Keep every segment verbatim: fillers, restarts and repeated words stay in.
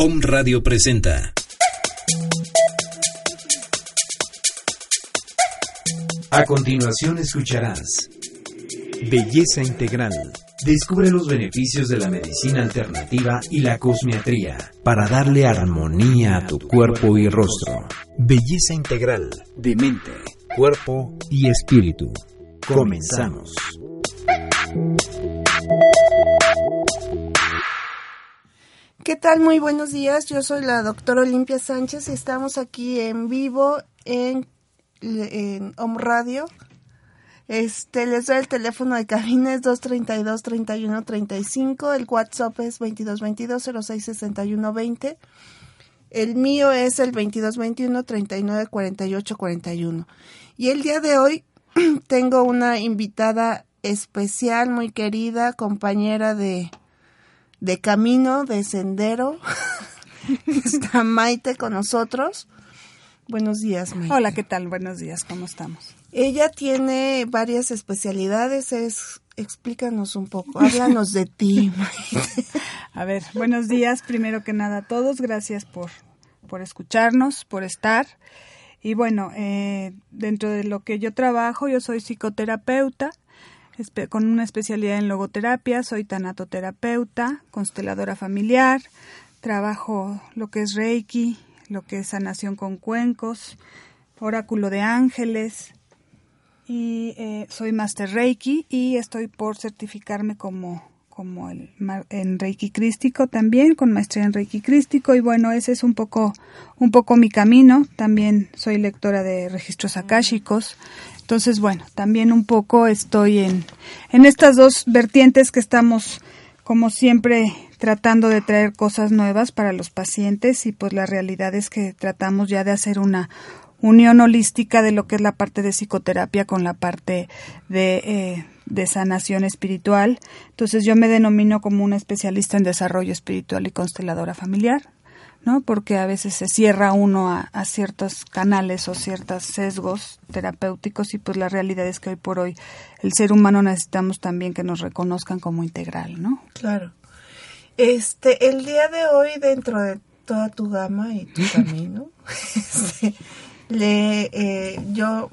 Om Radio presenta A continuación escucharás Belleza Integral. Descubre los beneficios de la medicina alternativa y la cosmiatría para darle armonía a tu cuerpo y rostro. Belleza Integral de mente, cuerpo y espíritu. Comenzamos. ¿Qué tal? Muy buenos días. Yo soy la doctora Olimpia Sánchez y estamos aquí en vivo en, en Om Radio. Este, les doy el teléfono de cabina, es dos treinta y dos, treinta y uno, treinta y cinco. El WhatsApp es veintidós veintidós, cero seis sesenta y uno veinte. El mío es el veintidós veintiuno, treinta y nueve cuarenta y ocho cuarenta y uno. Y el día de hoy tengo una invitada especial, muy querida, compañera de... de camino, de sendero. Está Maite con nosotros. Buenos días, Maite. Hola, ¿qué tal? Buenos días, ¿cómo estamos? Ella tiene varias especialidades. Es, explícanos un poco, háblanos de ti, Maite. A ver, buenos días, primero que nada a todos. Gracias por, por escucharnos, por estar. Y bueno, eh, dentro de lo que yo trabajo, yo soy psicoterapeuta, con una especialidad en logoterapia, soy tanatoterapeuta, consteladora familiar, trabajo lo que es Reiki, lo que es sanación con cuencos, oráculo de ángeles, y eh, soy máster Reiki y estoy por certificarme como, como el, en Reiki Crístico también, con maestría en Reiki Crístico, y bueno, ese es un poco, un poco mi camino. También soy lectora de registros akáshicos. Entonces, bueno, también un poco estoy en, en estas dos vertientes que estamos, como siempre, tratando de traer cosas nuevas para los pacientes y pues la realidad es que tratamos ya de hacer una unión holística de lo que es la parte de psicoterapia con la parte de, eh, de sanación espiritual. Entonces, yo me denomino como una especialista en desarrollo espiritual y consteladora familiar, ¿no? Porque a veces se cierra uno a, a ciertos canales o ciertos sesgos terapéuticos y pues la realidad es que hoy por hoy el ser humano necesitamos también que nos reconozcan como integral, ¿no? Claro. Este, el día de hoy, dentro de toda tu gama y tu camino, este, le, eh, yo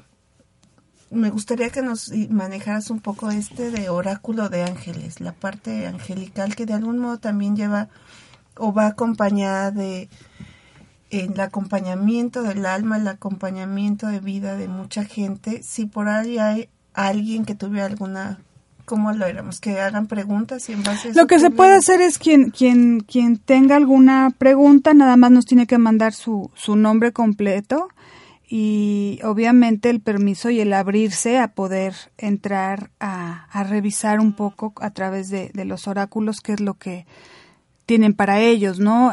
me gustaría que nos manejaras un poco este de oráculo de ángeles, la parte angelical que de algún modo también lleva... o va acompañada de el acompañamiento del alma, el acompañamiento de vida de mucha gente. Si por ahí hay alguien que tuviera alguna, ¿cómo lo éramos? Que hagan preguntas y en base a eso... Lo que se puede hacer es quien quien quien tenga alguna pregunta, nada más nos tiene que mandar su, su nombre completo y obviamente el permiso y el abrirse a poder entrar a, a revisar un poco a través de, de los oráculos qué es lo que... tienen para ellos, ¿no?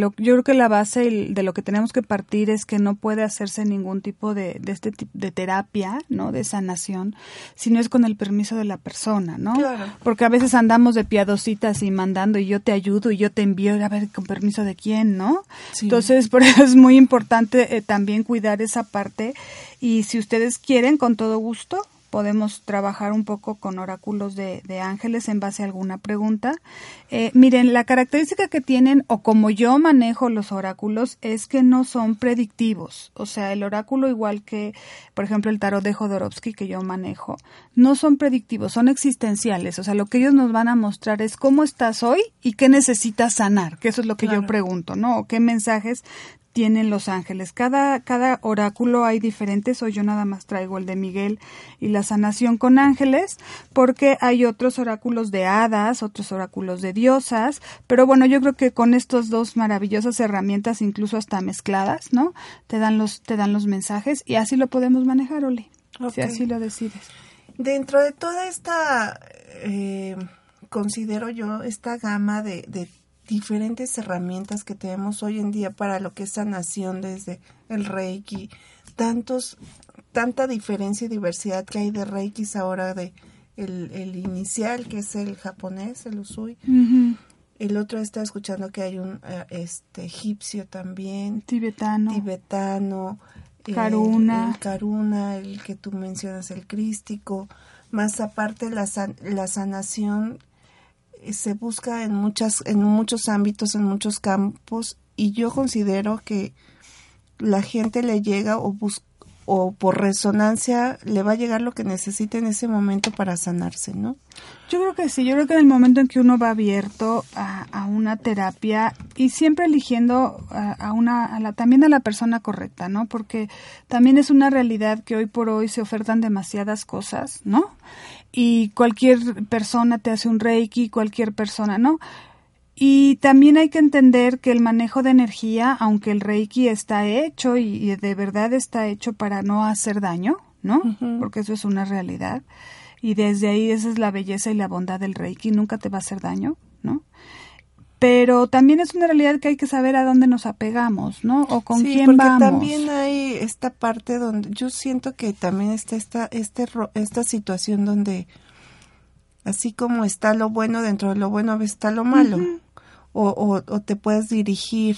Yo creo que la base de lo que tenemos que partir es que no puede hacerse ningún tipo de, de este tipo de terapia, ¿no? De sanación, si no es con el permiso de la persona, ¿no? Claro. Porque a veces andamos de piadositas y mandando y yo te ayudo y yo te envío, a ver, ¿con permiso de quién, no? Sí. Entonces, por eso es muy importante eh, también cuidar esa parte y si ustedes quieren, con todo gusto, podemos trabajar un poco con oráculos de, de ángeles en base a alguna pregunta. Eh, miren, la característica que tienen, o como yo manejo los oráculos, es que no son predictivos. O sea, el oráculo, igual que, por ejemplo, el tarot de Jodorowsky que yo manejo, no son predictivos, son existenciales. O sea, lo que ellos nos van a mostrar es cómo estás hoy y qué necesitas sanar, que eso es lo que claro. Yo pregunto, ¿no? O qué mensajes tienen los ángeles. Cada, cada oráculo hay diferentes. Hoy yo nada más traigo el de Miguel y la sanación con ángeles, porque hay otros oráculos de hadas, otros oráculos de diosas, pero bueno, yo creo que con estos dos maravillosas herramientas, incluso hasta mezcladas, ¿no? Te dan los, te dan los mensajes y así lo podemos manejar, Oli, okay. Si así lo decides. Dentro de toda esta, eh, considero yo, esta gama de, de diferentes herramientas que tenemos hoy en día para lo que es sanación desde el Reiki, tantos tanta diferencia y diversidad que hay de Reikis ahora, de el, el inicial que es el japonés, el Usui, uh-huh. El otro está escuchando que hay un este egipcio también, tibetano, tibetano, Karuna, el, el Karuna, el que tú mencionas, el crístico, más aparte la san, la sanación se busca en muchas, en muchos ámbitos, en muchos campos, y yo considero que la gente le llega o bus- o por resonancia le va a llegar lo que necesita en ese momento para sanarse, ¿no? Yo creo que sí, yo creo que en el momento en que uno va abierto a, a una terapia y siempre eligiendo a, a una, a la, también a la persona correcta, ¿no? Porque también es una realidad que hoy por hoy se ofertan demasiadas cosas, ¿no? Y cualquier persona te hace un reiki, cualquier persona, ¿no? Y también hay que entender que el manejo de energía, aunque el reiki está hecho y, y de verdad está hecho para no hacer daño, ¿no? Uh-huh. Porque eso es una realidad. Y desde ahí esa es la belleza y la bondad del reiki, nunca te va a hacer daño, ¿no? Pero también es una realidad que hay que saber a dónde nos apegamos, ¿no? O con sí, quién vamos. Sí, porque también hay esta parte donde yo siento que también está esta, este, esta situación donde así como está lo bueno, dentro de lo bueno está lo malo. Uh-huh. O, o, o te puedes dirigir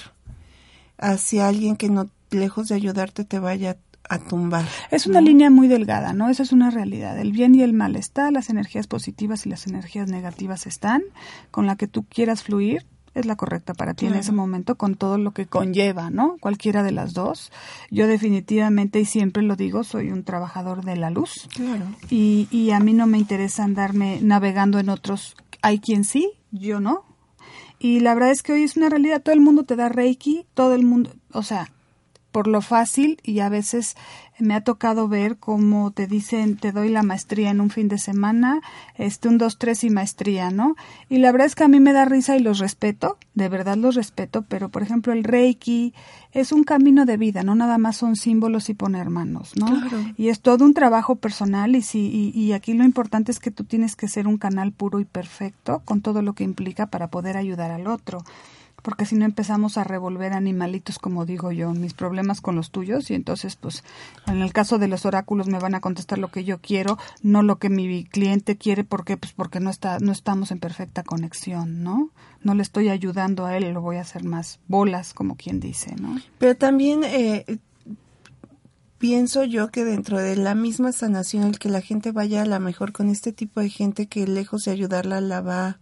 hacia alguien que no, lejos de ayudarte, te vaya a tumbar. Es una, ¿no?, línea muy delgada, ¿no? Esa es una realidad. El bien y el mal está, las energías positivas y las energías negativas están, con la que tú quieras fluir es la correcta para ti, claro, en ese momento, con todo lo que conlleva, ¿no? Cualquiera de las dos. Yo definitivamente, y siempre lo digo, soy un trabajador de la luz. Claro. Y, y a mí no me interesa andarme navegando en otros. Hay quien sí, yo no. Y la verdad es que hoy es una realidad, todo el mundo te da reiki, todo el mundo, o sea, por lo fácil, y a veces me ha tocado ver cómo te dicen, te doy la maestría en un fin de semana, este, un, dos, tres y maestría, ¿no? Y la verdad es que a mí me da risa y los respeto, de verdad los respeto, pero por ejemplo el reiki es un camino de vida, no nada más son símbolos y poner manos, ¿no? Claro. Y es todo un trabajo personal, y, si, y, y aquí lo importante es que tú tienes que ser un canal puro y perfecto, con todo lo que implica para poder ayudar al otro. Porque si no empezamos a revolver animalitos, como digo yo, mis problemas con los tuyos, y entonces, pues, en el caso de los oráculos me van a contestar lo que yo quiero, no lo que mi cliente quiere. ¿Por qué? Pues porque no está, no estamos en perfecta conexión, ¿no? No le estoy ayudando a él, lo voy a hacer más bolas, como quien dice, ¿no? Pero también eh, pienso yo que dentro de la misma sanación, el que la gente vaya a la mejor con este tipo de gente que lejos de ayudarla la va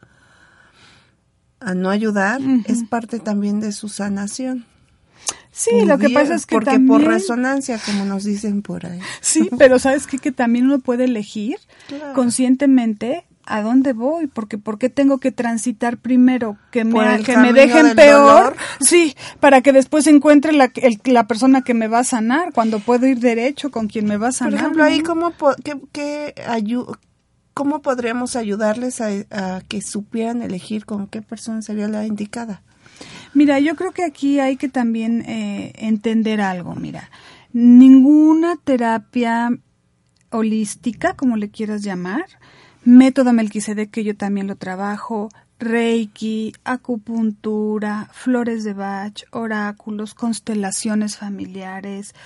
a no ayudar, uh-huh, es parte también de su sanación. Sí, y lo que bien, pasa es que porque también... Porque por resonancia, como nos dicen por ahí. Sí, pero ¿sabes qué? Que también uno puede elegir, claro, conscientemente a dónde voy, porque ¿por qué tengo que transitar primero que me, que me dejen peor? Dolor. Sí, para que después encuentre la, el, la persona que me va a sanar, cuando puedo ir derecho con quien me va a sanar. Por ejemplo, ¿no? Ahí cómo... Po- qué, qué ayu- ¿Cómo podríamos ayudarles a, a que supieran elegir con qué persona sería la indicada? Mira, yo creo que aquí hay que también eh, entender algo. Mira, ninguna terapia holística, como le quieras llamar, método Melquisedec, que yo también lo trabajo, reiki, acupuntura, flores de Bach, oráculos, constelaciones familiares,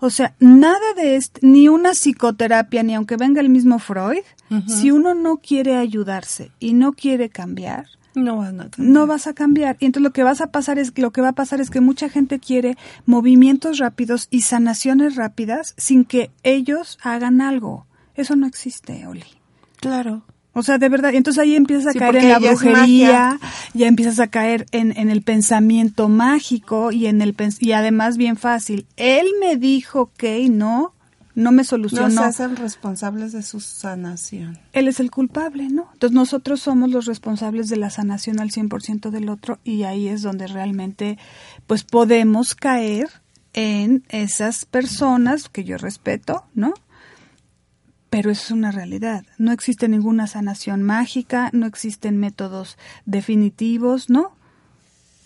o sea, nada de esto, ni una psicoterapia, ni aunque venga el mismo Freud, uh-huh, si uno no quiere ayudarse y no quiere cambiar, no, no, no, no vas a cambiar. Y entonces lo que vas a pasar es lo que va a pasar es que mucha gente quiere movimientos rápidos y sanaciones rápidas sin que ellos hagan algo. Eso no existe, Oli. Claro. O sea, de verdad, entonces ahí empiezas a sí, caer en la brujería, ya empiezas a caer en, en el pensamiento mágico y en el y además bien fácil. Él me dijo que y no, no me solucionó. Nos hacen responsables de su sanación. Él es el culpable, ¿no? Entonces nosotros somos los responsables de la sanación al cien por ciento del otro, y ahí es donde realmente pues podemos caer en esas personas que yo respeto, ¿no? Pero eso es una realidad. No existe ninguna sanación mágica, no existen métodos definitivos, ¿no?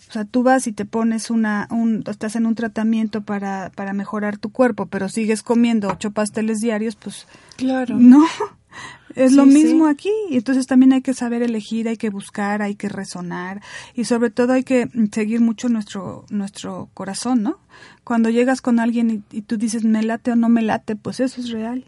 O sea, tú vas y te pones una, un, estás en un tratamiento para, para mejorar tu cuerpo, pero sigues comiendo ocho pasteles diarios, pues... Claro. No, es sí, lo mismo sí. Aquí. Entonces también hay que saber elegir, hay que buscar, hay que resonar, y sobre todo hay que seguir mucho nuestro, nuestro corazón, ¿no? Cuando llegas con alguien y, y tú dices, me late o no me late, pues eso es real.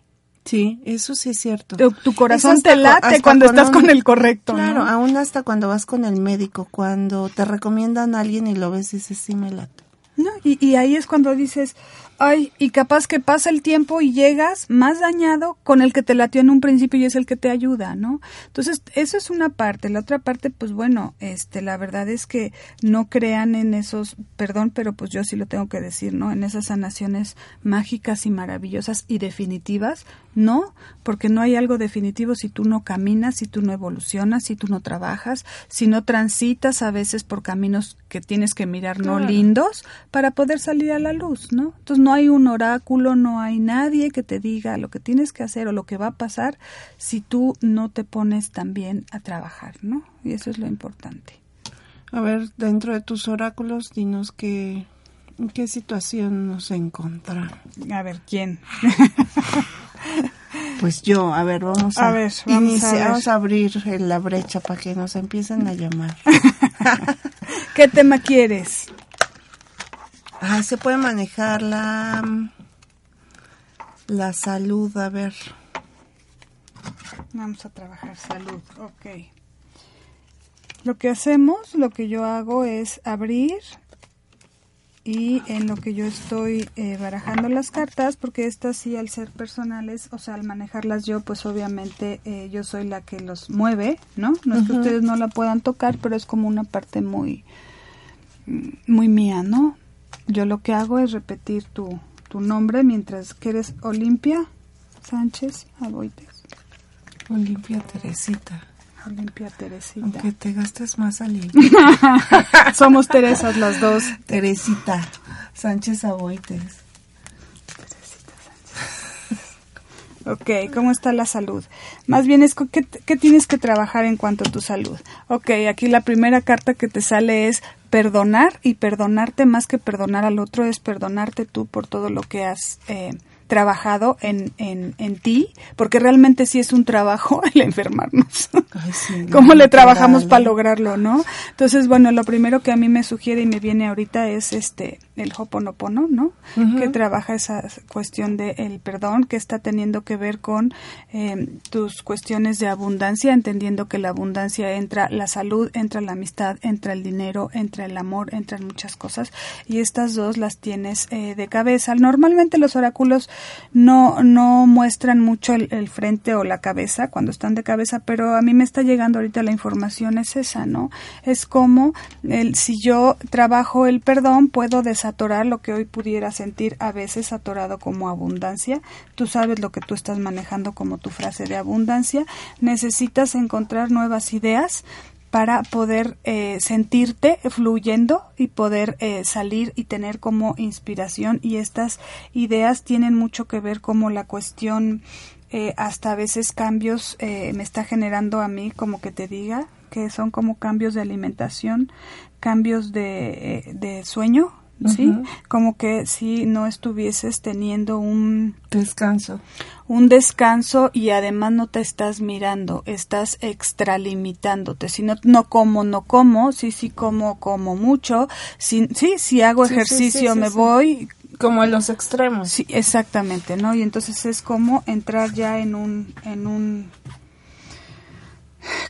Sí, eso sí es cierto. Tu, tu corazón te late cuando estás con el correcto. Claro, aún hasta cuando vas con el médico, cuando te recomiendan a alguien y lo ves y dices, sí me late. No, Y, y ahí es cuando dices, ay, y capaz que pasa el tiempo y llegas más dañado con el que te latió en un principio y es el que te ayuda, ¿no? Entonces, eso es una parte. La otra parte, pues bueno, este, la verdad es que no crean en esos, perdón, pero pues yo sí lo tengo que decir, ¿no? En esas sanaciones mágicas y maravillosas y definitivas, no, porque no hay algo definitivo si tú no caminas, si tú no evolucionas, si tú no trabajas, si no transitas a veces por caminos que tienes que mirar no claro. lindos para poder salir a la luz, ¿no? Entonces no hay un oráculo, no hay nadie que te diga lo que tienes que hacer o lo que va a pasar si tú no te pones también a trabajar, ¿no? Y eso es lo importante. A ver, dentro de tus oráculos, dinos qué, en qué situación nos encontramos. A ver, ¿quién? Pues yo, a ver, vamos a, a, ver, vamos iniciar, a ver. Vamos a abrir la brecha para que nos empiecen a llamar. ¿Qué tema quieres? Ay, se puede manejar la, la salud, a ver. Vamos a trabajar salud, ok. Lo que hacemos, lo que yo hago es abrir... Y en lo que yo estoy eh, barajando las cartas, porque estas sí al ser personales, o sea, al manejarlas yo, pues obviamente eh, yo soy la que los mueve, ¿no? No es uh-huh. que ustedes no la puedan tocar, pero es como una parte muy, muy mía, ¿no? Yo lo que hago es repetir tu, tu nombre mientras que eres Olimpia Sánchez Aboites. Olimpia Teresita. Olimpia Teresita. Aunque te gastes más salir. Somos Teresas las dos. Teresita Sánchez Aboites. Teresita Sánchez. Ok, ¿cómo está la salud? Más bien es, ¿qué, qué tienes que trabajar en cuanto a tu salud? Ok, aquí la primera carta que te sale es perdonar, y perdonarte más que perdonar al otro es perdonarte tú por todo lo que has... Eh, trabajado en, en, en ti, porque realmente sí es un trabajo el enfermarnos. Ay, sí, ¿cómo le trabajamos para lograrlo, no? Entonces, bueno, lo primero que a mí me sugiere y me viene ahorita es este el Hoponopono, ¿no? Uh-huh. Que trabaja esa cuestión de el perdón, que está teniendo que ver con eh, tus cuestiones de abundancia, entendiendo que la abundancia entra la salud, entra la amistad, entra el dinero, entra el amor, entran muchas cosas, y estas dos las tienes eh, de cabeza. Normalmente los oráculos No, no muestran mucho el, el frente o la cabeza cuando están de cabeza, pero a mí me está llegando ahorita la información es esa, ¿no? Es como el, si yo trabajo el perdón, puedo desatorar lo que hoy pudiera sentir a veces atorado como abundancia. Tú sabes lo que tú estás manejando como tu frase de abundancia. Necesitas encontrar nuevas ideas para poder eh, sentirte fluyendo y poder eh, salir y tener como inspiración, y estas ideas tienen mucho que ver como la cuestión eh, hasta a veces cambios eh, me está generando a mí como que te diga que son como cambios de alimentación, cambios de, eh, de sueño, ¿sí? Uh-huh. Como que si no estuvieses teniendo un descanso. Un descanso, y además no te estás mirando, estás extralimitándote. Si no, no como, no como, sí, sí como, como mucho, sí, sí, sí hago sí, ejercicio, sí, sí, me sí, voy. Como en los extremos. Sí, exactamente, ¿no? Y entonces es como entrar ya en un... En un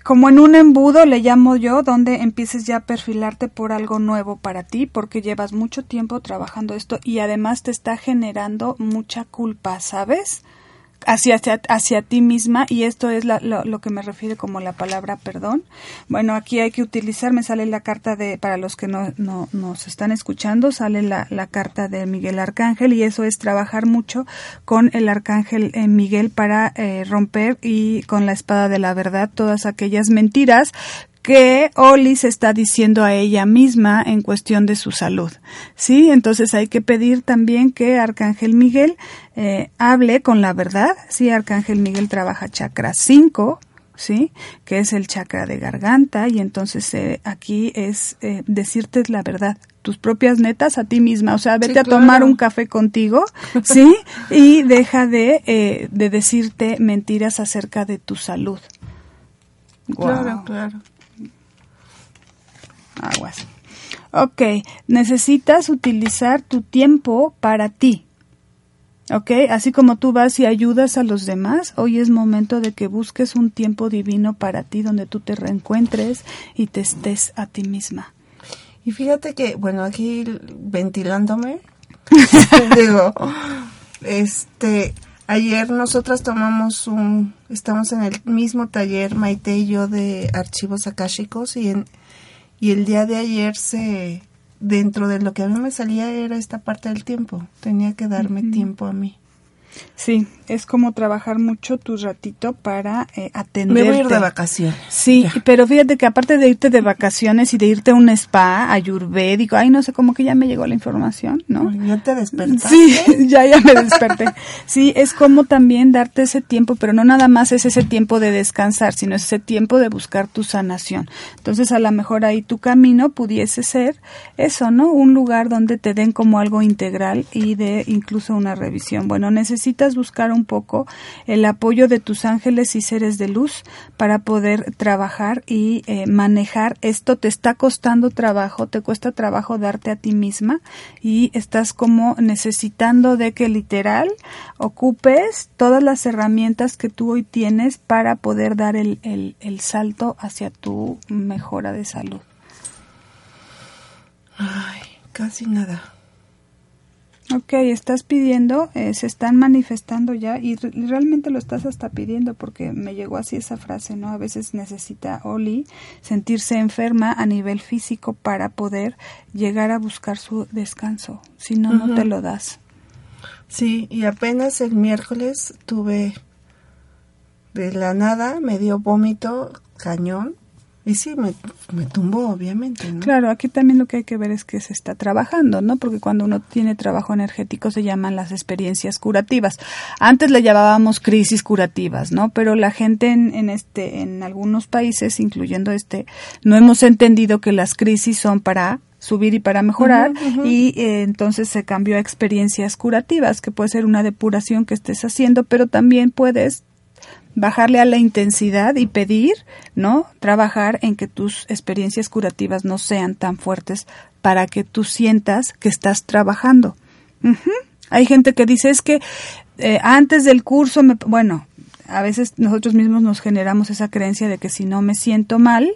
como en un embudo, le llamo yo, donde empieces ya a perfilarte por algo nuevo para ti, porque llevas mucho tiempo trabajando esto y además te está generando mucha culpa, ¿sabes? Hacia, hacia, hacia ti misma, y esto es la, lo, lo que me refiere como la palabra perdón. Bueno, aquí hay que utilizar, me sale la carta de, para los que no, no nos están escuchando, sale la, la carta de Miguel Arcángel, y eso es trabajar mucho con el Arcángel eh, Miguel para eh, romper y con la espada de la verdad todas aquellas mentiras que Oli se está diciendo a ella misma en cuestión de su salud, ¿sí? Entonces hay que pedir también que Arcángel Miguel eh, hable con la verdad, ¿sí? Arcángel Miguel trabaja chakra cinco, ¿sí? Que es el chakra de garganta, y entonces eh, aquí es eh, decirte la verdad, tus propias netas a ti misma, o sea, vete sí, claro. a tomar un café contigo, ¿sí? Y deja de, eh, de decirte mentiras acerca de tu salud. Wow. Claro, claro. Aguas. Ok, necesitas utilizar tu tiempo para ti. Ok, así como tú vas y ayudas a los demás, hoy es momento de que busques un tiempo divino para ti, donde tú te reencuentres y te estés a ti misma. Y fíjate que, bueno, aquí ventilándome, digo, este, ayer nosotras tomamos un, estamos en el mismo taller, Maite y yo, de archivos akáshicos, y, en, y el día de ayer se, dentro de lo que a mí me salía era esta parte del tiempo, tenía que darme uh-huh. tiempo a mí. Sí, es como trabajar mucho tu ratito para eh, atenderte. Me voy a ir de vacaciones. Sí, ya. Pero fíjate que aparte de irte de vacaciones y de irte a un spa ayurvédico, ay, no sé, como que ya me llegó la información, ¿no? ¿Ya te despertaste? Sí, ya, ya me desperté. Sí, es como también darte ese tiempo, pero no nada más es ese tiempo de descansar, sino es ese tiempo de buscar tu sanación. Entonces, a lo mejor ahí tu camino pudiese ser eso, ¿no? Un lugar donde te den como algo integral y de incluso una revisión. Bueno, necesitas Necesitas buscar un poco el apoyo de tus ángeles y seres de luz para poder trabajar y eh, manejar esto. Te está costando trabajo, te cuesta trabajo darte a ti misma y estás como necesitando de que literal ocupes todas las herramientas que tú hoy tienes para poder dar el, el, el salto hacia tu mejora de salud. Ay, casi nada. Ok, estás pidiendo, eh, se están manifestando ya y re- realmente lo estás hasta pidiendo, porque me llegó así esa frase, ¿no? A veces necesita Oli sentirse enferma a nivel físico para poder llegar a buscar su descanso, si no, uh-huh. no te lo das. Sí, y apenas el miércoles tuve, de la nada, me dio vómito, cañón. Y sí, me, me tumbó, obviamente, ¿no? Claro, aquí también lo que hay que ver es que se está trabajando, ¿no? Porque cuando uno tiene trabajo energético se llaman las experiencias curativas. Antes le llamábamos crisis curativas, ¿no? Pero la gente en, en, este, en algunos países, incluyendo este, no hemos entendido que las crisis son para subir y para mejorar, uh-huh, uh-huh. y eh, entonces se cambió a experiencias curativas, que puede ser una depuración que estés haciendo, pero también puedes bajarle a la intensidad y pedir, ¿no? Trabajar en que tus experiencias curativas no sean tan fuertes para que tú sientas que estás trabajando. Uh-huh. Hay gente que dice, es que eh, antes del curso, me, bueno, a veces nosotros mismos nos generamos esa creencia de que si no me siento mal,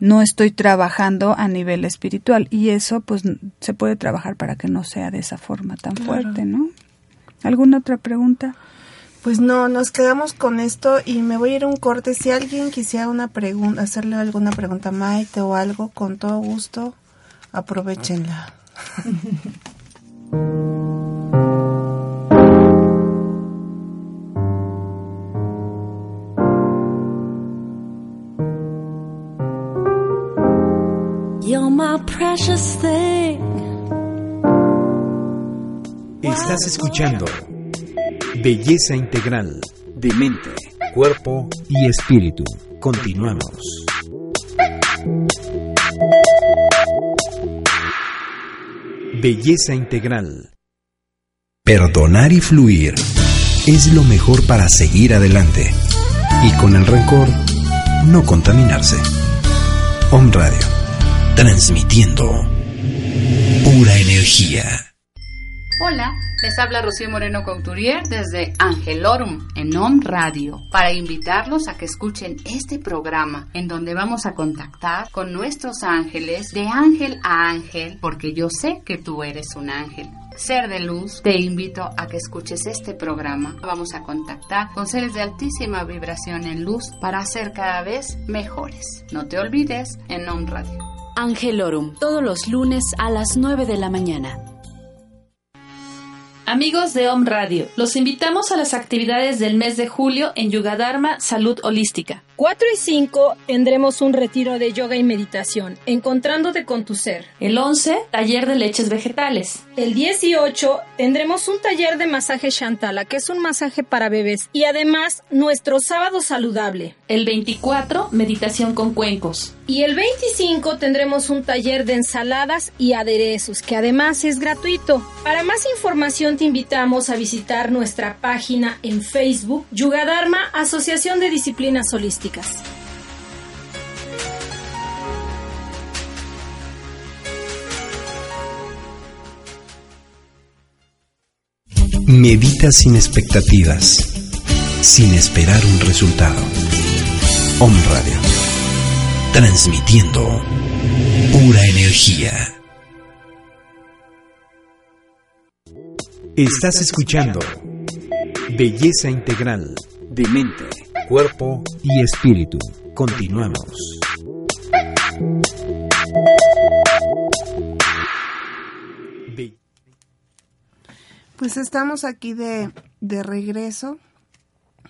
no estoy trabajando a nivel espiritual. Y eso, pues, se puede trabajar para que no sea de esa forma tan claro. fuerte, ¿no? ¿Alguna otra pregunta? Pues no, nos quedamos con esto y me voy a ir a un corte. Si alguien quisiera una pregunta, hacerle alguna pregunta a Maite o algo, con todo gusto, aprovechenla. You're my precious thing. Estás escuchando Belleza Integral, de mente, cuerpo y espíritu. Continuamos. Belleza Integral. Perdonar y fluir es lo mejor para seguir adelante. Y con el rencor, no contaminarse. Om Radio, transmitiendo pura energía. Hola, les habla Rocío Moreno Couturier desde Angelorum en Om Radio para invitarlos a que escuchen este programa en donde vamos a contactar con nuestros ángeles de ángel a ángel, porque yo sé que tú eres un ángel. Ser de luz, te invito a que escuches este programa. Vamos a contactar con seres de altísima vibración en luz para ser cada vez mejores. No te olvides, en Om Radio. Angelorum, todos los lunes a las nueve de la mañana. Amigos de Om Radio, los invitamos a las actividades del mes de julio en Yugadharma Salud Holística. cuatro y cinco tendremos un retiro de yoga y meditación, encontrándote con tu ser. El once, taller de leches vegetales. El dieciocho, tendremos un taller de masaje Shantala, que es un masaje para bebés, y además nuestro sábado saludable. El veinticuatro, meditación con cuencos. Y el veinticinco tendremos un taller de ensaladas y aderezos, que además es gratuito. Para más información te invitamos a visitar nuestra página en Facebook, Yugadharma Asociación de Disciplinas Holísticas. Medita sin expectativas, sin esperar un resultado. Om Radio. transmitiendo pura energía. Estás escuchando Belleza Integral de mente, cuerpo y espíritu. Continuamos. Pues estamos aquí de, de regreso.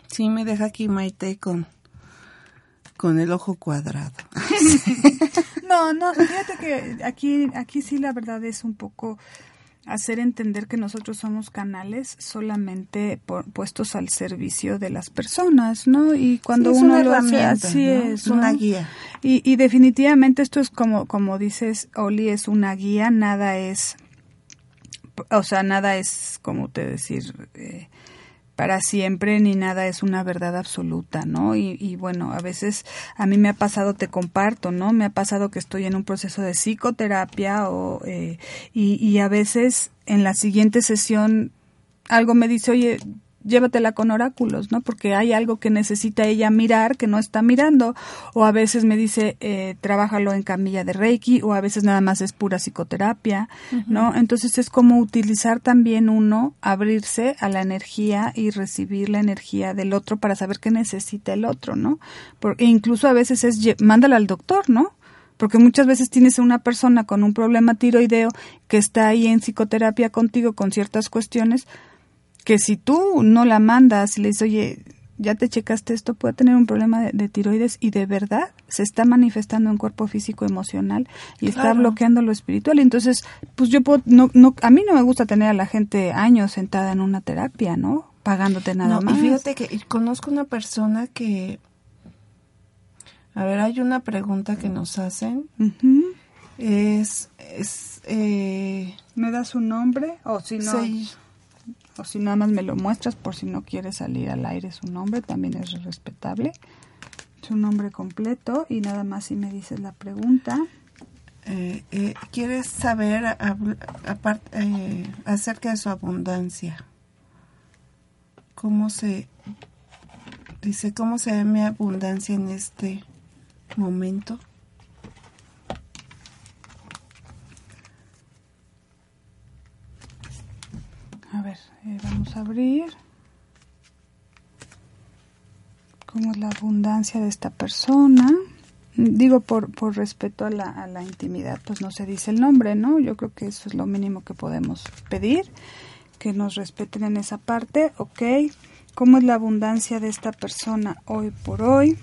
Sí, me deja aquí Maite con, con el ojo cuadrado. No, no, fíjate que aquí, aquí sí la verdad es un poco hacer entender que nosotros somos canales solamente por, puestos al servicio de las personas, ¿no? Y cuando sí, uno lo hace, así es, ¿no? Una guía. Y, y definitivamente esto es como, como dices, Oli, es una guía, nada es, o sea, nada es, como te decir, eh, para siempre, ni nada es una verdad absoluta, ¿no? Y, y bueno, a veces a mí me ha pasado, te comparto, ¿no? Me ha pasado que estoy en un proceso de psicoterapia o eh, y, y a veces en la siguiente sesión algo me dice, oye, llévatela con oráculos, ¿no? Porque hay algo que necesita ella mirar que no está mirando. O a veces me dice, eh, trabájalo en camilla de Reiki, o a veces nada más es pura psicoterapia, uh-huh. ¿no? Entonces es como utilizar también uno, abrirse a la energía y recibir la energía del otro para saber qué necesita el otro, ¿no? Porque incluso a veces es, mándala al doctor, ¿no? Porque muchas veces tienes a una persona con un problema tiroideo que está ahí en psicoterapia contigo con ciertas cuestiones, que si tú no la mandas y le dices, oye, ya te checaste esto, puede tener un problema de, de tiroides y de verdad se está manifestando en cuerpo físico, emocional y claro. Está bloqueando lo espiritual. Entonces, pues yo puedo, no, no, a mí no me gusta tener a la gente años sentada en una terapia, ¿no? Pagándote nada no, más. Y fíjate que conozco una persona que, a ver, hay una pregunta que nos hacen. Uh-huh. Es, es, eh... ¿me das un nombre? O si no... Sí. O si nada más me lo muestras, por si no quiere salir al aire su nombre, también es respetable. Su nombre completo y nada más si me dices la pregunta. Eh, eh, ¿Quieres saber a, a, a, eh, acerca de su abundancia? ¿Cómo se dice? ¿Cómo se ve mi abundancia en este momento? A ver, eh, vamos a abrir cómo es la abundancia de esta persona. Digo, por por respeto a la, a la intimidad, pues no se dice el nombre, ¿no? Yo creo que eso es lo mínimo que podemos pedir, que nos respeten en esa parte, ¿ok? ¿Cómo es la abundancia de esta persona hoy por hoy?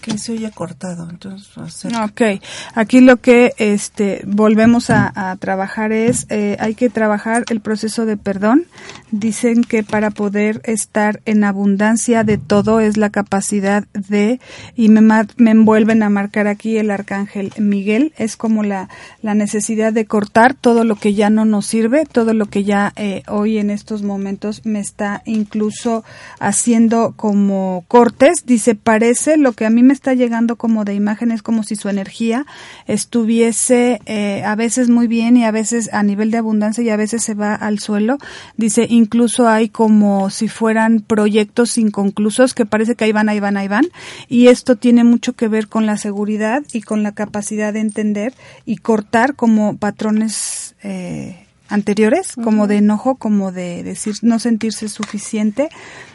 Que se oye cortado, entonces va a ser... Ok, aquí lo que este volvemos a, a trabajar es, eh, hay que trabajar el proceso de perdón. Dicen que para poder estar en abundancia de todo es la capacidad de, y me, me vuelven a marcar aquí el Arcángel Miguel, es como la, la necesidad de cortar todo lo que ya no nos sirve, todo lo que ya eh, hoy en estos momentos me está incluso haciendo como cortes. Dice, parece lo que a mí me está llegando como de imágenes, como si su energía estuviese eh, a veces muy bien y a veces a nivel de abundancia y a veces se va al suelo. Dice, incluso hay como si fueran proyectos inconclusos que parece que ahí van, ahí van, ahí van. Y esto tiene mucho que ver con la seguridad y con la capacidad de entender y cortar como patrones eh, anteriores, uh-huh. como de enojo, como de decir no sentirse suficiente.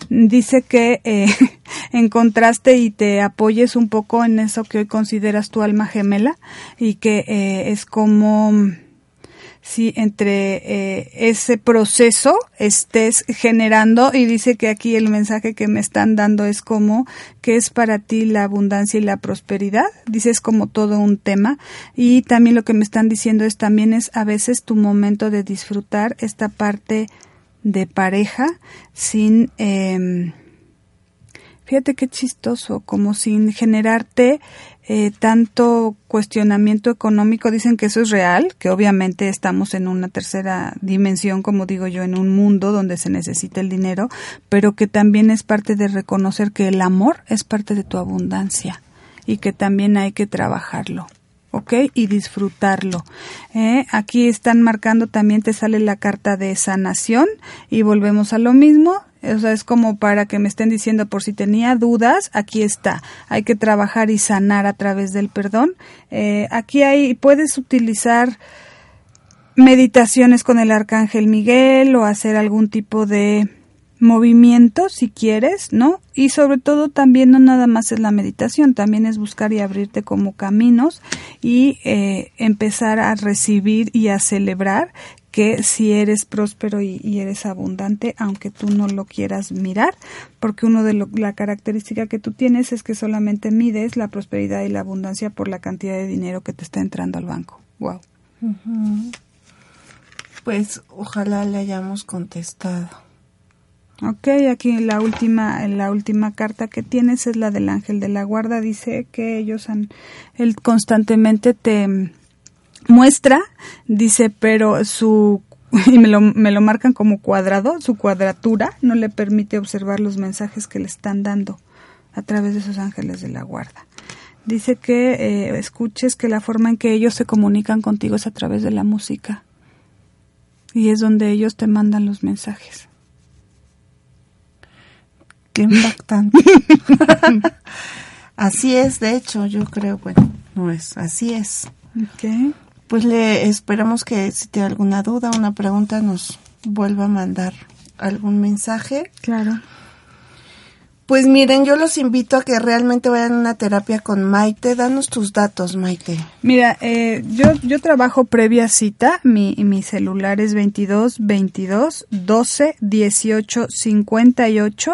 Dice que eh, en contraste y te apoyes un poco en eso que hoy consideras tu alma gemela y que eh, es como si entre eh, ese proceso estés generando, y dice que aquí el mensaje que me están dando es como que es para ti la abundancia y la prosperidad. Dice, es como todo un tema. Y también lo que me están diciendo es también es a veces tu momento de disfrutar esta parte de pareja sin... Eh, fíjate qué chistoso, como sin generarte eh, tanto cuestionamiento económico. Dicen que eso es real, que obviamente estamos en una tercera dimensión, como digo yo, en un mundo donde se necesita el dinero, pero que también es parte de reconocer que el amor es parte de tu abundancia y que también hay que trabajarlo. ¿ok? Y disfrutarlo. Eh, aquí están marcando, también te sale la carta de sanación y volvemos a lo mismo. O sea, es como para que me estén diciendo por si tenía dudas, aquí está. Hay que trabajar y sanar a través del perdón. Eh, aquí hay, puedes utilizar meditaciones con el Arcángel Miguel o hacer algún tipo de movimiento si quieres, ¿no? Y sobre todo también no nada más es la meditación, también es buscar y abrirte como caminos y eh, empezar a recibir y a celebrar que si eres próspero y, y eres abundante, aunque tú no lo quieras mirar, porque uno de lo, la característica que tú tienes es que solamente mides la prosperidad y la abundancia por la cantidad de dinero que te está entrando al banco. Wow. Uh-huh. Pues ojalá le hayamos contestado. Ok, aquí la última, la última carta que tienes es la del ángel de la guarda. Dice que ellos han, él constantemente te muestra, dice, pero su, y me lo, me lo marcan como cuadrado, su cuadratura no le permite observar los mensajes que le están dando a través de esos ángeles de la guarda. Dice que eh, escuches que la forma en que ellos se comunican contigo es a través de la música y es donde ellos te mandan los mensajes. Qué impactante. Así es, de hecho, yo creo, bueno, no es, así es. Okay. Pues le esperamos que si tiene alguna duda, una pregunta, nos vuelva a mandar algún mensaje. Claro. Pues miren, yo los invito a que realmente vayan a una terapia con Maite. Danos tus datos, Maite. Mira, eh, yo yo trabajo previa cita. Mi, mi celular es veintidós, veintidós, doce, dieciocho, cincuenta y ocho.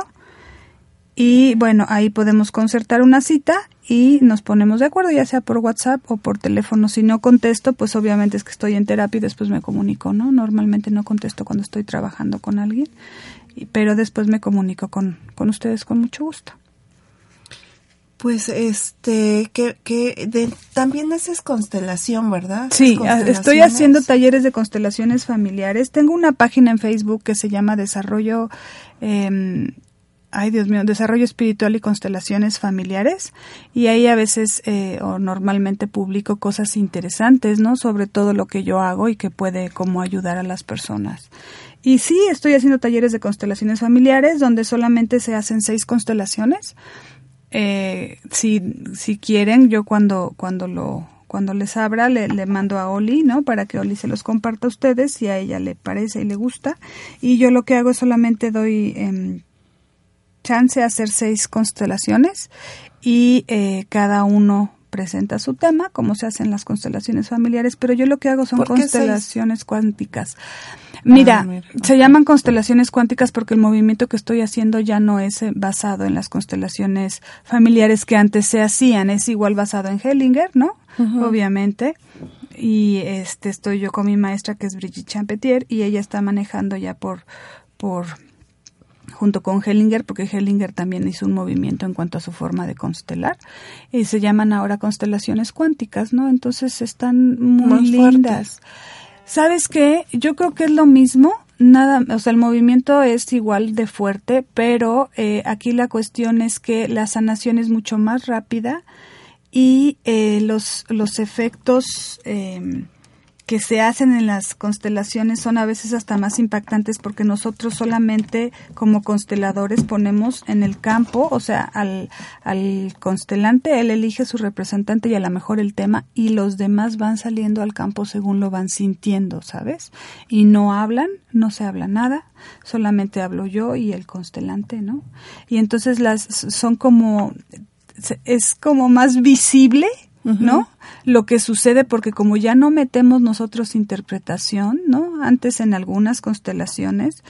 Y bueno, ahí podemos concertar una cita y nos ponemos de acuerdo, ya sea por WhatsApp o por teléfono. Si no contesto, pues obviamente es que estoy en terapia y después me comunico, ¿no? Normalmente no contesto cuando estoy trabajando con alguien, pero después me comunico con, con ustedes con mucho gusto. Pues, este, que, que de, también haces constelación, ¿verdad? Sí, estoy haciendo talleres de constelaciones familiares. Tengo una página en Facebook que se llama Desarrollo... Eh, Ay, Dios mío, Desarrollo Espiritual y Constelaciones Familiares, y ahí a veces eh, o normalmente publico cosas interesantes, ¿no? Sobre todo lo que yo hago y que puede como ayudar a las personas. Y sí, estoy haciendo talleres de constelaciones familiares donde solamente se hacen seis constelaciones. Eh, si, si quieren, yo cuando, cuando lo... Cuando les abra, le, le mando a Oli, ¿no? Para que Oli se los comparta a ustedes si a ella le parece y le gusta. Y yo lo que hago es solamente doy... Eh, chance a hacer seis constelaciones y eh, cada uno presenta su tema, como se hacen las constelaciones familiares, pero yo lo que hago son constelaciones seis? cuánticas. Mira, ah, mira se okay. llaman constelaciones cuánticas porque el movimiento que estoy haciendo ya no es basado en las constelaciones familiares que antes se hacían, es igual basado en Hellinger, ¿no? Uh-huh. Obviamente. Y este estoy yo con mi maestra que es Brigitte Champetier y ella está manejando ya por por junto con Hellinger, porque Hellinger también hizo un movimiento en cuanto a su forma de constelar, y se llaman ahora constelaciones cuánticas, ¿no? Entonces están muy, muy lindas. Fuertes. ¿Sabes qué? Yo creo que es lo mismo, nada, o sea, el movimiento es igual de fuerte, pero eh, aquí la cuestión es que la sanación es mucho más rápida y eh, los, los efectos... Eh, que se hacen en las constelaciones son a veces hasta más impactantes porque nosotros solamente como consteladores ponemos en el campo, o sea, al, al constelante, él elige su representante y a lo mejor el tema y los demás van saliendo al campo según lo van sintiendo, ¿sabes? Y no hablan, no se habla nada, solamente hablo yo y el constelante, ¿no? Y entonces las son como, es como más visible, ¿no? Uh-huh. Lo que sucede porque como ya no metemos nosotros interpretación, ¿no? Antes en algunas constelaciones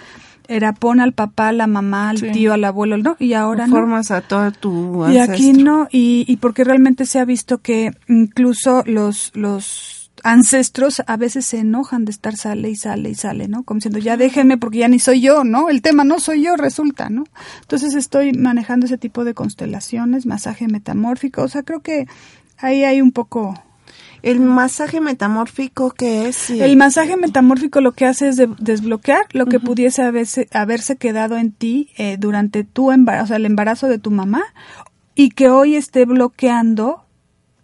era pon al papá, a la mamá, al sí. tío, al abuelo, ¿no? Y ahora formas no. a toda tu ancestro. Y aquí no, y, y porque realmente se ha visto que incluso los los ancestros a veces se enojan de estar sale y sale y sale, ¿no? Como diciendo, ya déjenme porque ya ni soy yo, ¿no? El tema no soy yo, resulta, ¿no? Entonces estoy manejando ese tipo de constelaciones, masaje metamórfico, o sea, creo que ahí hay un poco... ¿El masaje metamórfico qué es? Sí. El masaje metamórfico lo que hace es de desbloquear lo que uh-huh. pudiese haberse, haberse quedado en ti eh, durante tu embarazo, o sea, el embarazo de tu mamá, y que hoy esté bloqueando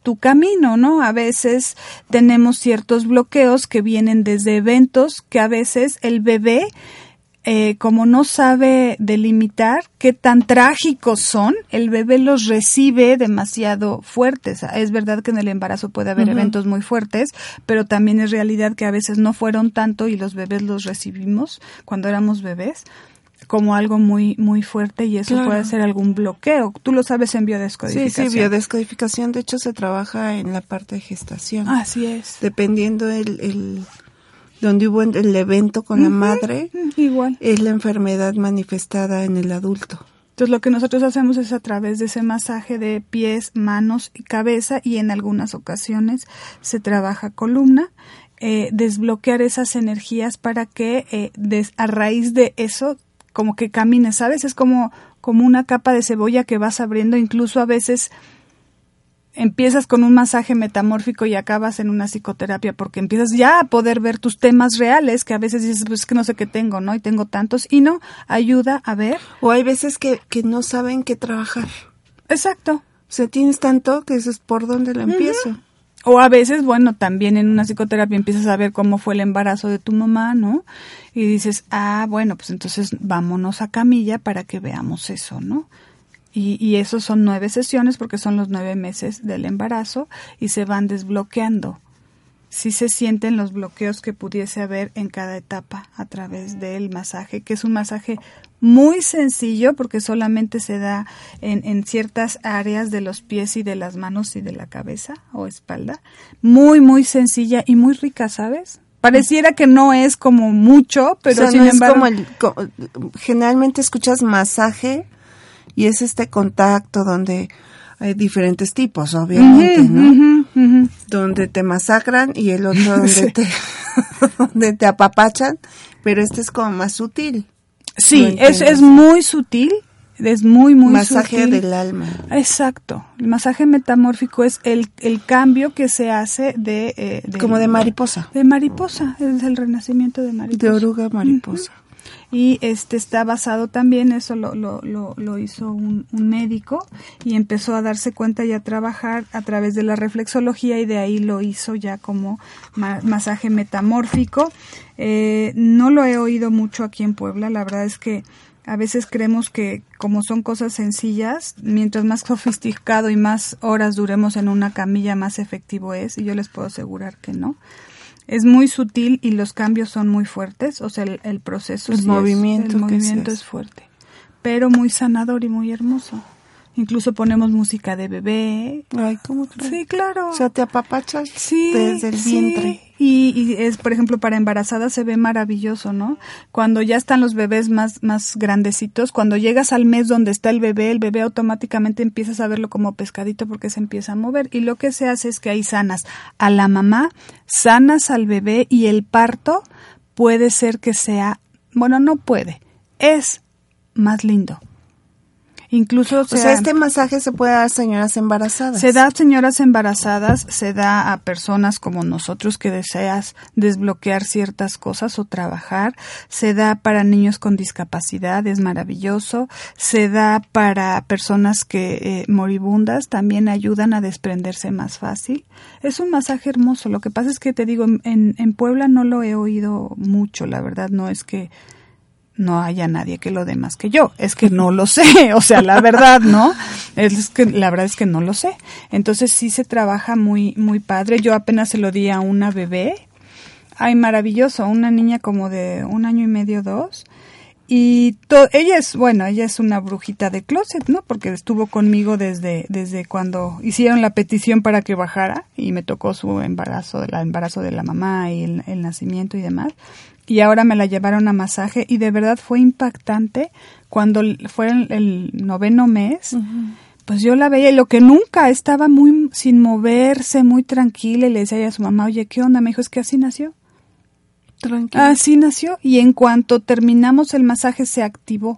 tu camino, ¿no? A veces tenemos ciertos bloqueos que vienen desde eventos que a veces el bebé, eh, como no sabe delimitar qué tan trágicos son, el bebé los recibe demasiado fuertes. Es verdad que en el embarazo puede haber uh-huh. eventos muy fuertes, pero también es realidad que a veces no fueron tanto y los bebés los recibimos cuando éramos bebés como algo muy muy fuerte, y eso claro. puede ser algún bloqueo. Tú lo sabes en biodescodificación. Sí, sí, biodescodificación. De hecho, se trabaja en la parte de gestación. Así es. Dependiendo el, el donde hubo el evento con uh-huh. la madre, uh-huh. igual es la enfermedad manifestada en el adulto. Entonces, lo que nosotros hacemos es a través de ese masaje de pies, manos y cabeza, y en algunas ocasiones se trabaja columna. Eh, desbloquear esas energías para que eh, des, a raíz de eso como que camines, ¿sabes? Es como, como una capa de cebolla que vas abriendo. Incluso a veces empiezas con un masaje metamórfico y acabas en una psicoterapia, porque empiezas ya a poder ver tus temas reales, que a veces dices, pues es que no sé qué tengo, ¿no? Y tengo tantos, y no, ayuda a ver. O hay veces que, que no saben qué trabajar. Exacto. O sea, tienes tanto que dices, ¿por dónde la empiezo? Uh-huh. O a veces, bueno, también en una psicoterapia empiezas a ver cómo fue el embarazo de tu mamá, ¿no? Y dices, ah, bueno, pues entonces vámonos a camilla para que veamos eso, ¿no? Y, y esos son nueve sesiones, porque son los nueve meses del embarazo, y se van desbloqueando. Sí se sienten los bloqueos que pudiese haber en cada etapa a través del masaje, que es un masaje muy sencillo, porque solamente se da en, en ciertas áreas de los pies y de las manos y de la cabeza o espalda. Muy, muy sencilla y muy rica, ¿sabes? Pareciera que no es como mucho, pero o sea, sin no embargo... Es como el, como, generalmente escuchas masaje y es este contacto donde hay diferentes tipos, obviamente, uh-huh, ¿no? Uh-huh, uh-huh. Donde te masacran y el otro donde, sí. te, donde te apapachan, pero este es como más sutil. Sí, es, es muy sutil, es muy, muy masaje sutil. Masaje del alma. Exacto. El masaje metamórfico es el, el cambio que se hace de, eh, de... Como de mariposa. De mariposa, es el renacimiento de mariposa. De oruga mariposa. Uh-huh. Y este está basado también, eso lo, lo, lo, lo hizo un, un médico, y empezó a darse cuenta y a trabajar a través de la reflexología, y de ahí lo hizo ya como ma- masaje metamórfico. Eh, no lo he oído mucho aquí en Puebla, la verdad es que a veces creemos que como son cosas sencillas, mientras más sofisticado y más horas duremos en una camilla, más efectivo es, y yo les puedo asegurar que no. Es muy sutil y los cambios son muy fuertes, o sea, el, el proceso, el sí movimiento, es, el movimiento es fuerte, pero muy sanador y muy hermoso. Incluso ponemos música de bebé. Ay, ¿cómo crees? Sí, claro. O sea, te apapachas sí, desde el sí. vientre. Y, y es, por ejemplo, para embarazadas se ve maravilloso, ¿no? Cuando ya están los bebés más, más grandecitos, cuando llegas al mes donde está el bebé, el bebé automáticamente empiezas a verlo como pescadito porque se empieza a mover. Y lo que se hace es que ahí sanas a la mamá, sanas al bebé, y el parto puede ser que sea, bueno, no puede, es más lindo. Incluso, o sea, o sea, este masaje se puede dar a señoras embarazadas. Se da a señoras embarazadas, se da a personas como nosotros que deseas desbloquear ciertas cosas o trabajar. Se da para niños con discapacidad, es maravilloso. Se da para personas que eh, moribundas, también ayudan a desprenderse más fácil. Es un masaje hermoso. Lo que pasa es que te digo, en, en Puebla no lo he oído mucho, la verdad, no es que... no haya nadie que lo dé más que yo, es que no lo sé, o sea, la verdad, ¿no? Es que la verdad es que no lo sé. Entonces sí se trabaja muy muy padre. Yo apenas se lo di a una bebé, ay, maravilloso, una niña como de un año y medio, dos, y to- ella es, bueno, ella es una brujita de closet, ¿no? Porque estuvo conmigo desde desde cuando hicieron la petición para que bajara, y me tocó su embarazo, el embarazo de la mamá y el, el nacimiento y demás. Y ahora me la llevaron a masaje y de verdad fue impactante cuando fue el, el noveno mes. Uh-huh. Pues yo la veía y lo que nunca, estaba muy sin moverse, muy tranquila, y le decía a su mamá, oye, ¿qué onda? Me dijo, es que así nació. Tranquila. Así nació, y en cuanto terminamos el masaje se activó.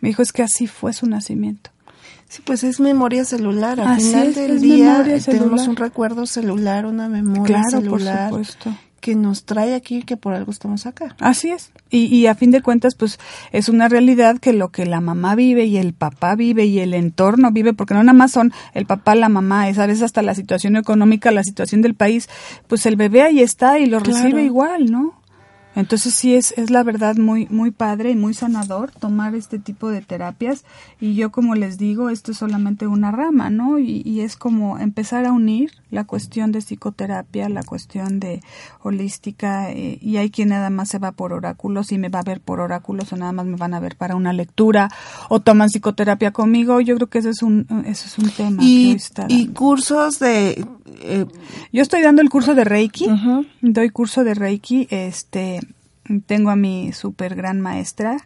Me dijo, es que así fue su nacimiento. Sí, pues es memoria celular. Al así final es, del es día tenemos un recuerdo celular, una memoria claro, celular. Claro, por supuesto. que nos trae aquí, que por algo estamos acá. Así es. Y, y a fin de cuentas, pues, es una realidad que lo que la mamá vive y el papá vive y el entorno vive, porque no nada más son el papá, la mamá, es a veces hasta la situación económica, la situación del país, pues el bebé ahí está y lo claro. recibe igual, ¿no? Entonces sí es, es la verdad muy muy padre y muy sanador tomar este tipo de terapias, y yo como les digo, esto es solamente una rama, ¿no? Y, y es como empezar a unir la cuestión de psicoterapia, la cuestión de holística, eh, y hay quien nada más se va por oráculos y me va a ver por oráculos, o nada más me van a ver para una lectura, o toman psicoterapia conmigo. Yo creo que ese es un, ese es un tema y, que hoy está dando. Y cursos de... Eh, yo estoy dando el curso de Reiki, uh-huh. doy curso de Reiki, este... tengo a mi super gran maestra,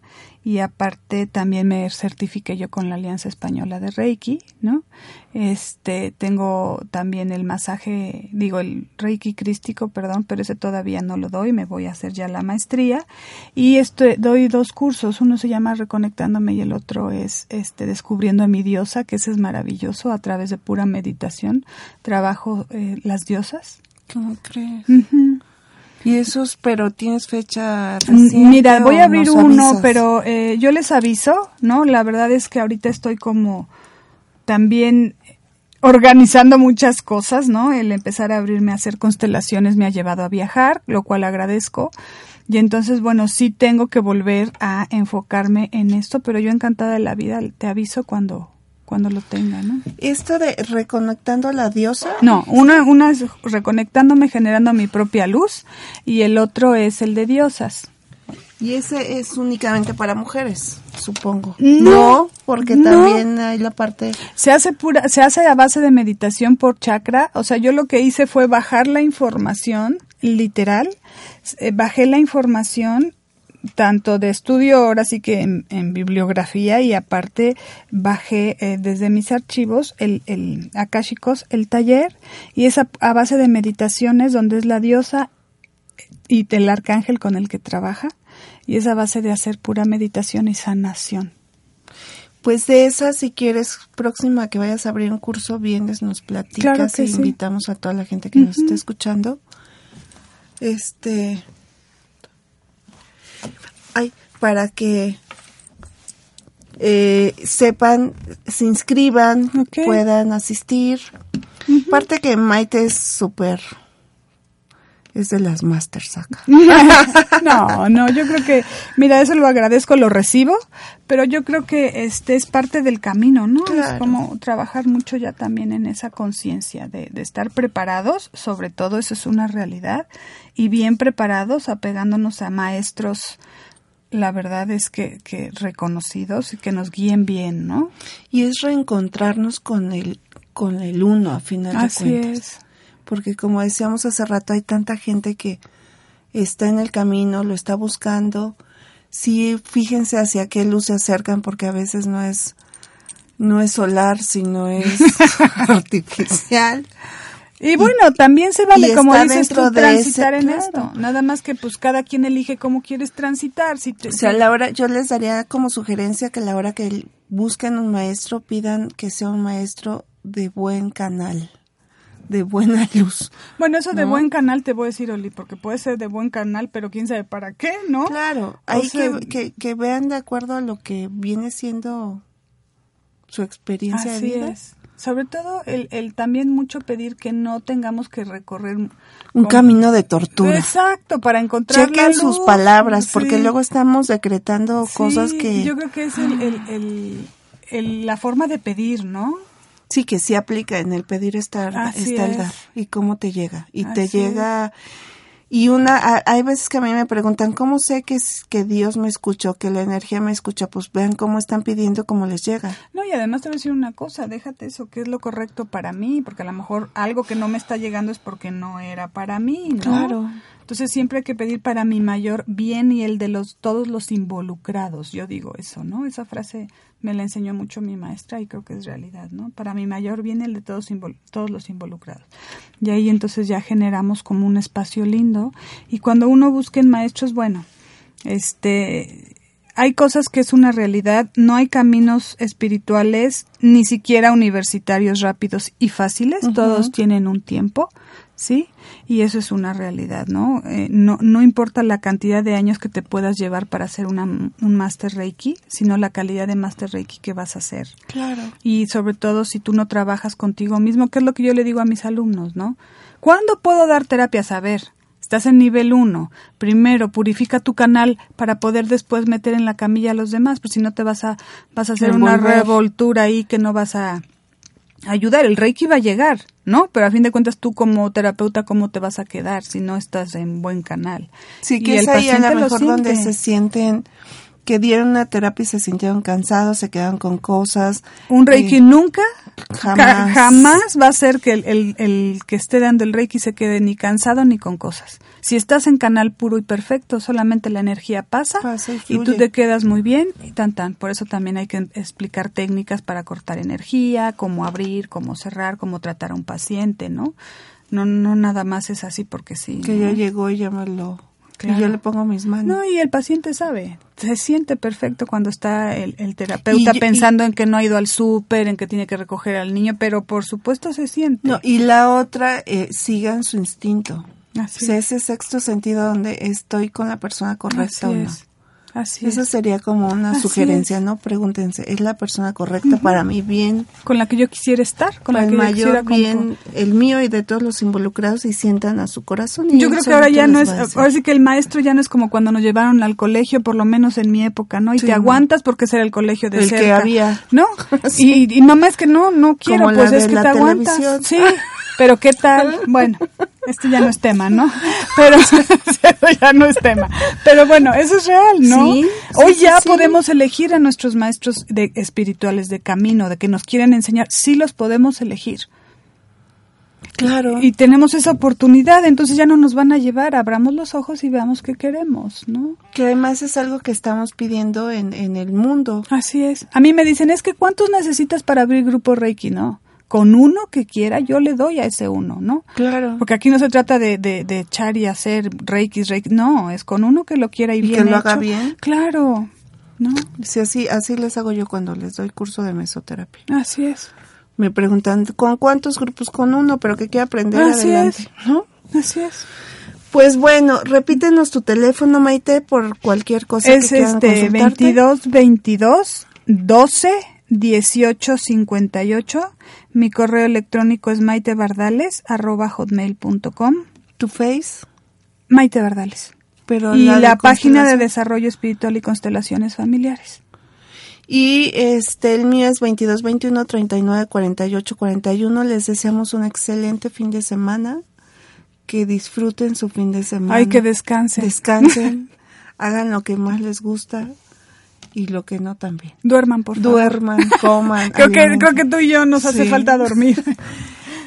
y aparte también me certifiqué yo con la Alianza Española de Reiki, ¿no? Este, tengo también el masaje, digo, el Reiki Crístico, perdón, pero ese todavía no lo doy, me voy a hacer ya la maestría. Y estoy, doy dos cursos, uno se llama Reconectándome y el otro es este Descubriendo a mi diosa, que ese es maravilloso, a través de pura meditación. Trabajo eh, las diosas. ¿Cómo crees? Uh-huh. ¿Y esos, pero tienes fecha reciente? Mira, voy a abrir uno, avisas? pero eh, yo les aviso, ¿no? La verdad es que ahorita estoy como también organizando muchas cosas, ¿no? El empezar a abrirme a hacer constelaciones me ha llevado a viajar, lo cual agradezco. Y entonces, bueno, sí tengo que volver a enfocarme en esto, pero yo encantada de la vida, te aviso cuando... cuando lo tenga, ¿no? ¿Esto de reconectando a la diosa? No, una, una es reconectándome, generando mi propia luz, y el otro es el de diosas. Y ese es únicamente para mujeres, supongo. No, no porque no. También hay la parte... Se hace pura, se hace a base de meditación por chakra. O sea, yo lo que hice fue bajar la información, literal, eh, bajé la información... tanto de estudio, ahora sí que en, en bibliografía, y aparte bajé eh, desde mis archivos el, el akáshicos, el taller, y es a, a base de meditaciones donde es la diosa y el arcángel con el que trabaja, y es a base de hacer pura meditación y sanación. Pues de esa, si quieres, próxima que vayas a abrir un curso, vienes, nos platicas, claro que sí. Invitamos a toda la gente que uh-huh. nos está escuchando. Este... Ay, para que eh, sepan, se inscriban, okay. puedan asistir. Uh-huh. Aparte que Maite es súper, es de las masters acá. No, no, yo creo que, mira, eso lo agradezco, lo recibo, pero yo creo que este es parte del camino, ¿no? Claro. Es como trabajar mucho ya también en esa conciencia de, de estar preparados, sobre todo eso es una realidad, y bien preparados, apegándonos a maestros, la verdad es que, que reconocidos y que nos guíen bien, ¿no? Y es reencontrarnos con el con el uno, a final Así de cuentas. Es. Porque como decíamos hace rato, hay tanta gente que está en el camino, lo está buscando. Sí, fíjense hacia qué luz se acercan, porque a veces no es, no es solar, sino es artificial. Y bueno, también se vale, como dices tú, transitar ese, en claro. esto. Nada más que pues cada quien elige cómo quieres transitar. Si te, o sea, la hora, yo les daría como sugerencia que a la hora que busquen un maestro, pidan que sea un maestro de buen canal, de buena luz. Bueno, eso ¿no? de buen canal te voy a decir, Oli, porque puede ser de buen canal, pero quién sabe para qué, ¿no? Claro, ahí sea, que, que, que vean de acuerdo a lo que viene siendo su experiencia de vida. Así es. Sobre todo, el, el también mucho pedir que no tengamos que recorrer... Un con... camino de tortura. Exacto, para encontrar Chequen la luz. Sus palabras, sí. Porque luego estamos decretando sí, cosas que... yo creo que es el, el, el, el, la forma de pedir, ¿no? Sí, que sí aplica en el pedir está el dar. Y cómo te llega. Y Así te llega... Es. Y una a, hay veces que a mí me preguntan, ¿cómo sé que, que Dios me escuchó, que la energía me escucha? Pues vean cómo están pidiendo, cómo les llega. No, y además te voy a decir una cosa, déjate eso, que es lo correcto para mí, porque a lo mejor algo que no me está llegando es porque no era para mí, ¿no? Claro. Entonces siempre hay que pedir para mi mayor bien y el de los todos los involucrados, yo digo eso, ¿no? Esa frase me la enseñó mucho mi maestra y creo que es realidad, ¿no? Para mi mayor bien el de todos, invol- todos los involucrados. Y ahí entonces ya generamos como un espacio lindo. Y cuando uno busque en maestros, bueno, este... hay cosas que es una realidad, no hay caminos espirituales, ni siquiera universitarios rápidos y fáciles, uh-huh. Todos tienen un tiempo, ¿sí? Y eso es una realidad, ¿no? Eh, no, no importa la cantidad de años que te puedas llevar para hacer una, un Master Reiki, sino la calidad de Master Reiki que vas a hacer. Claro. Y sobre todo si tú no trabajas contigo mismo, que es lo que yo le digo a mis alumnos, ¿no? ¿Cuándo puedo dar terapias? A ver, estás en nivel uno. Primero, purifica tu canal para poder después meter en la camilla a los demás, pues si no te vas a vas a hacer Revolver. Una revoltura ahí que no vas a ayudar. El Reiki va a llegar, ¿no? Pero a fin de cuentas tú como terapeuta, ¿cómo te vas a quedar si no estás en buen canal? Sí, que y es ahí a lo mejor lo donde se sienten que dieron una terapia y se sintieron cansados, se quedaron con cosas. Un Reiki eh, nunca, jamás. jamás va a ser que el, el, el que esté dando el Reiki se quede ni cansado ni con cosas. Si estás en canal puro y perfecto, solamente la energía pasa, pasa y, y tú te quedas muy bien y tan tan. Por eso también hay que explicar técnicas para cortar energía, cómo abrir, cómo cerrar, cómo tratar a un paciente, ¿no? No, no nada más es así porque sí. Que ¿no? Ya llegó y llámalo. Claro. Y yo le pongo mis manos. No, y el paciente sabe, se siente perfecto cuando está el, el terapeuta y, pensando y, en que no ha ido al súper, en que tiene que recoger al niño, pero por supuesto se siente. No, y la otra, eh, sigan su instinto. Así o sea, ese sexto sentido donde estoy con la persona correcta o no. Así Esa es. sería como una Así sugerencia, es. ¿no? Pregúntense, ¿es la persona correcta uh-huh. para mi bien? Con la que yo quisiera estar, con la que el mayor bien, el mío y de todos los involucrados, y sientan a su corazón. Y yo creo que ahora ya no es, ahora sí que el maestro ya no es como cuando nos llevaron al colegio, por lo menos en mi época, ¿no? Y sí, te aguantas porque ese era el colegio de el cerca. El que había. ¿No? Sí. Y, y mamá, es que no, no quiero, como pues la es de que la te aguantas. Sí. Pero qué tal, bueno, este ya no es tema, ¿no? Pero ya no es tema. Pero bueno, eso es real, ¿no? Sí, Hoy sí, ya sí. podemos elegir a nuestros maestros de espirituales de camino, de que nos quieren enseñar, sí los podemos elegir. Claro. Y tenemos esa oportunidad, entonces ya no nos van a llevar, abramos los ojos y veamos qué queremos, ¿no? Que además es algo que estamos pidiendo en, en el mundo. Así es. A mí me dicen, es que ¿cuántos necesitas para abrir grupo Reiki? No. Con uno que quiera, yo le doy a ese uno, ¿no? Claro. Porque aquí no se trata de, de, de echar y hacer reikis, reikis. No, es con uno que lo quiera y, y bien que lo hecho. haga bien. Claro, ¿no? Sí, así, así les hago yo cuando les doy curso de mesoterapia. Así es. Me preguntan, ¿con cuántos grupos? Con uno, pero que quiera aprender así adelante, es. ¿no? Así es. Pues bueno, repítenos tu teléfono, Maite, por cualquier cosa es que quieran este, consultarte. Es este, veintidós veintidós doce dieciocho cincuenta y ocho. Mi correo electrónico es maitebardales arroba hotmail punto com. ¿Tu face? Maite Bardales. Pero y la, la de página de Desarrollo Espiritual y Constelaciones Familiares. Y este el mío es veintidós veintiuno treinta y nueve cuarenta y ocho cuarenta y uno. Les deseamos un excelente fin de semana. Que disfruten su fin de semana. Ay, que descansen. Descansen. Hagan lo que más les gusta. Y lo que no también. Duerman, por favor. Duerman, coman. creo, que, creo que tú y yo nos sí. hace falta dormir.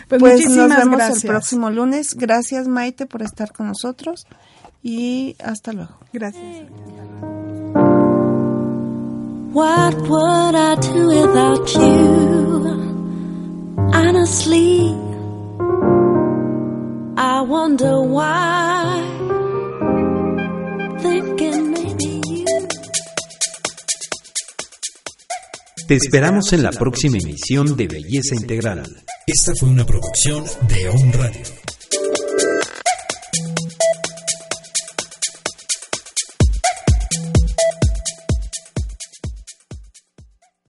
Pues, pues muchísimas nos vemos gracias. El próximo lunes. Gracias, Maite, por estar con nosotros. Y hasta luego. Gracias. What would I do without you? Honestly, I wonder why. Thinking maybe Te esperamos en la próxima emisión de Belleza Integral. Esta fue una producción de Om Radio.